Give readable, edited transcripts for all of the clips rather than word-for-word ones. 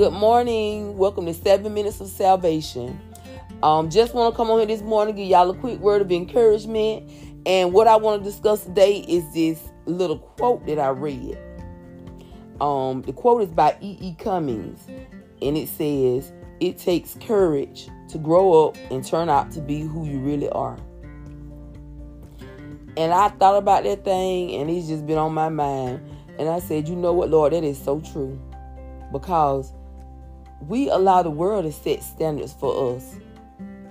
Good morning. Welcome to 7 Minutes of Salvation. Just want to come on here this morning, give y'all a quick word of encouragement. And what I want to discuss today is this little quote that I read. The quote is by E.E. Cummings, and it says, "It takes courage to grow up and turn out to be who you really are." And I thought about that thing, and it's just been on my mind. And I said, you know what, Lord, that is so true. Because we allow the world to set standards for us.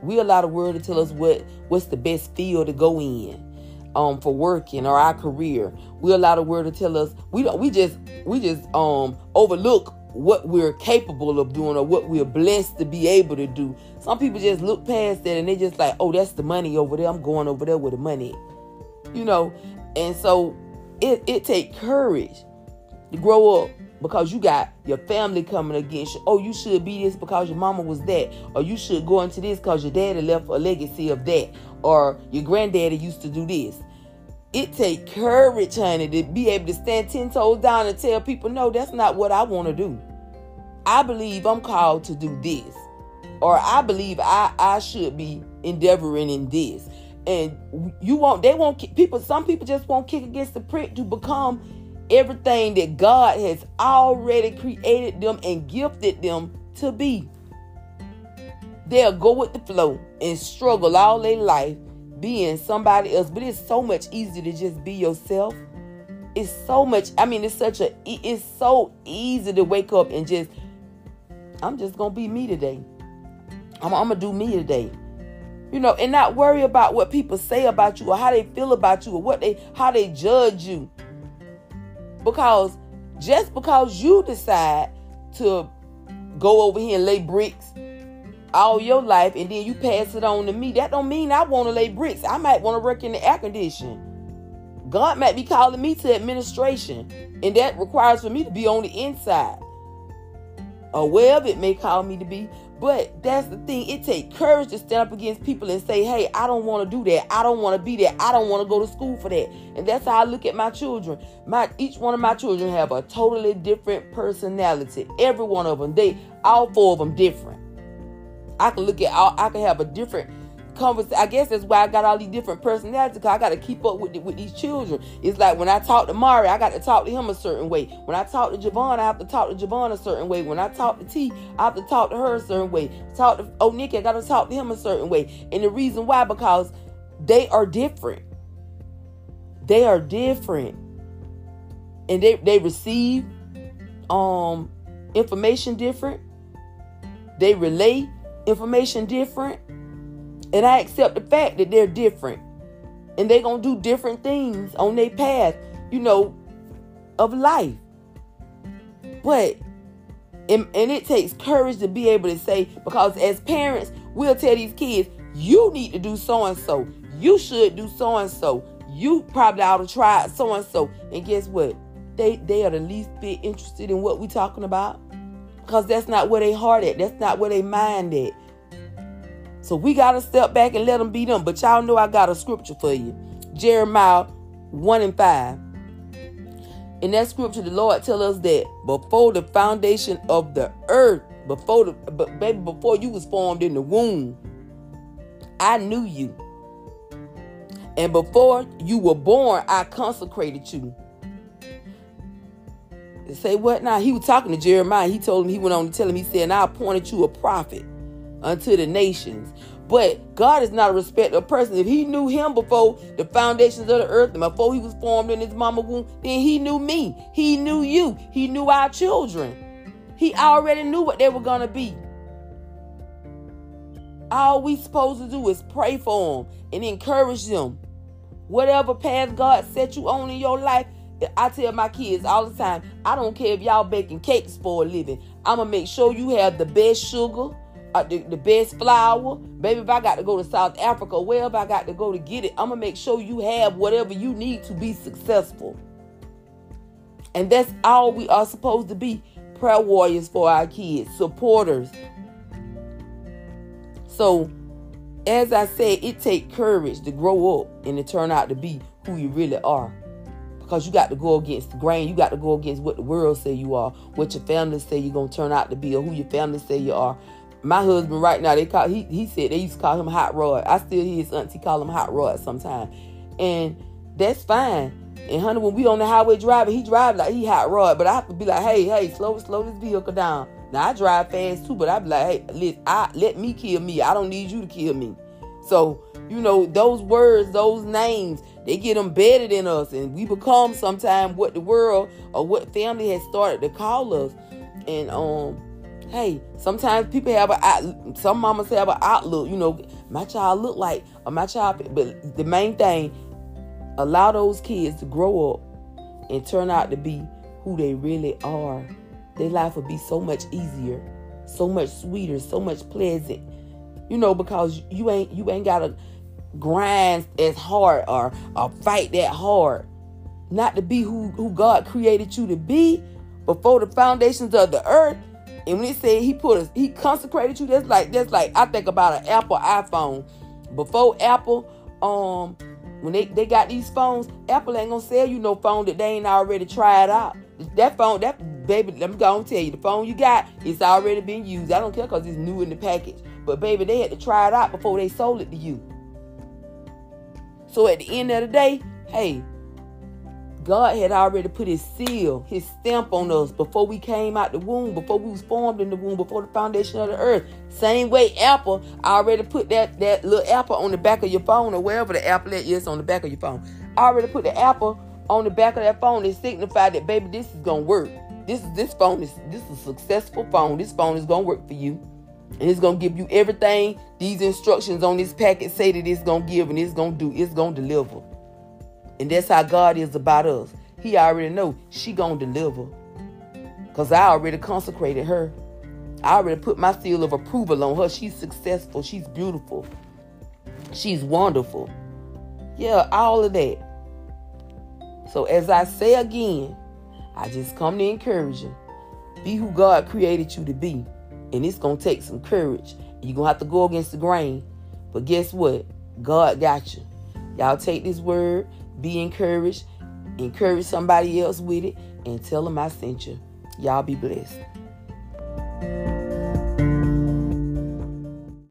We allow the world to tell us what's the best field to go in for working or our career. We allow the world to tell us we just overlook what we're capable of doing or what we're blessed to be able to do. Some people just look past that and they just like, oh, that's the money over there. I'm going over there with the money, you know. And so it takes courage to grow up. Because you got your family coming against you. Oh, you should be this because your mama was that. Or you should go into this because your daddy left a legacy of that. Or your granddaddy used to do this. It take courage, honey, to be able to stand 10 toes down and tell people, no, that's not what I want to do. I believe I'm called to do this. Or I believe I should be endeavoring in this. And some people just won't kick against the prick to become everything that God has already created them and gifted them to be. They'll go with the flow and struggle all their life being somebody else. But it's so much easier to just be yourself. It's so much. I mean, it's so easy to wake up and just, I'm just going to be me today. I'm going to do me today. You know, and not worry about what people say about you or how they feel about you or how they judge you. Because just because you decide to go over here and lay bricks all your life and then you pass it on to me, that don't mean I want to lay bricks. I might want to work in the air conditioning. God might be calling me to administration, and that requires for me to be on the inside or wherever it may call me to be. But that's the thing. It takes courage to stand up against people and say, hey, I don't want to do that. I don't want to be there. I don't want to go to school for that. And that's how I look at my children. Each one of my children have a totally different personality. Every one of them. All four of them different. I can have a different conversation. I guess that's why I got all these different personalities, because I got to keep up with these children. It's like when I talk to Mari, I got to talk to him a certain way. When I talk to Javon, I have to talk to Javon a certain way. When I talk to T, I have to talk to her a certain way. Talk to Nicky, I got to talk to him a certain way. And the reason why, because they are different. They are different. And they receive information different. They relay information different. And I accept the fact that they're different. And they're going to do different things on their path, you know, of life. But, and it takes courage to be able to say, because as parents, we'll tell these kids, you need to do so-and-so. You should do so-and-so. You probably ought to try so-and-so. And guess what? They are the least bit interested in what we're talking about. Because that's not where they heart at. That's not where they mind at. So we got to step back and let them be them. But y'all know I got a scripture for you. Jeremiah 1:5. In that scripture, the Lord tell us that before the foundation of the earth, before you was formed in the womb, I knew you. And before you were born, I consecrated you. Say what now? He was talking to Jeremiah. He told him, he went on to tell him, he said, and I appointed you a prophet unto the nations. But God is not a respecter of persons. If he knew him before the foundations of the earth and before he was formed in his mama womb, then he knew me. He knew you. He knew our children. He already knew what they were going to be. All we supposed to do is pray for them and encourage them. Whatever path God set you on in your life, I tell my kids all the time, I don't care if y'all baking cakes for a living. I'm going to make sure you have the best sugar, the best flour. Baby, if I got to go to South Africa, wherever I got to go to get it, I'm going to make sure you have whatever you need to be successful. And that's all we are supposed to be. Prayer warriors for our kids. Supporters. So, as I said, it takes courage to grow up and to turn out to be who you really are. because you got to go against the grain. You got to go against what the world say you are, what your family say you're going to turn out to be, or who your family say you are. My husband right now, he said they used to call him Hot Rod. I still hear his auntie call him Hot Rod sometimes. And that's fine. And honey, when we on the highway driving, he drive like he Hot Rod. But I have to be like, hey, slow this vehicle down. Now, I drive fast too, but I be like, hey, let me kill me. I don't need you to kill me. So, you know, those words, those names, they get embedded in us. And we become sometimes what the world or what family has started to call us. And, hey, sometimes people have some mamas have an outlook, you know, my child look like, or my child, but the main thing, allow those kids to grow up and turn out to be who they really are. Their life would be so much easier, so much sweeter, so much pleasant, you know, because you ain't got to grind as hard or fight that hard not to be who God created you to be before the foundations of the earth. And when it said he consecrated you, that's like I think about an Apple iPhone. Before Apple, when they got these phones, Apple ain't gonna sell you no phone that they ain't already tried out. That phone, that baby, let me go and tell you, the phone you got, it's already been used. I don't care because it's new in the package. But baby, they had to try it out before they sold it to you. So at the end of the day, hey, God had already put his seal, his stamp on us before we came out the womb, before we was formed in the womb, before the foundation of the earth. Same way Apple already put that little apple on the back of your phone, or wherever the apple is on the back of your phone. I already put the apple on the back of that phone. It signified that, baby, this is going to work. This phone is a successful phone. This phone is going to work for you. And it's going to give you everything these instructions on this packet say that it's going to give, and it's going to do. It's going to deliver. And that's how God is about us. He already know she gonna deliver. Because I already consecrated her. I already put my seal of approval on her. She's successful. She's beautiful. She's wonderful. Yeah, all of that. So as I say again, I just come to encourage you. Be who God created you to be. And it's gonna take some courage. You're gonna have to go against the grain. But guess what? God got you. Y'all take this word. Be encouraged. Encourage somebody else with it and tell them I sent you. Y'all be blessed.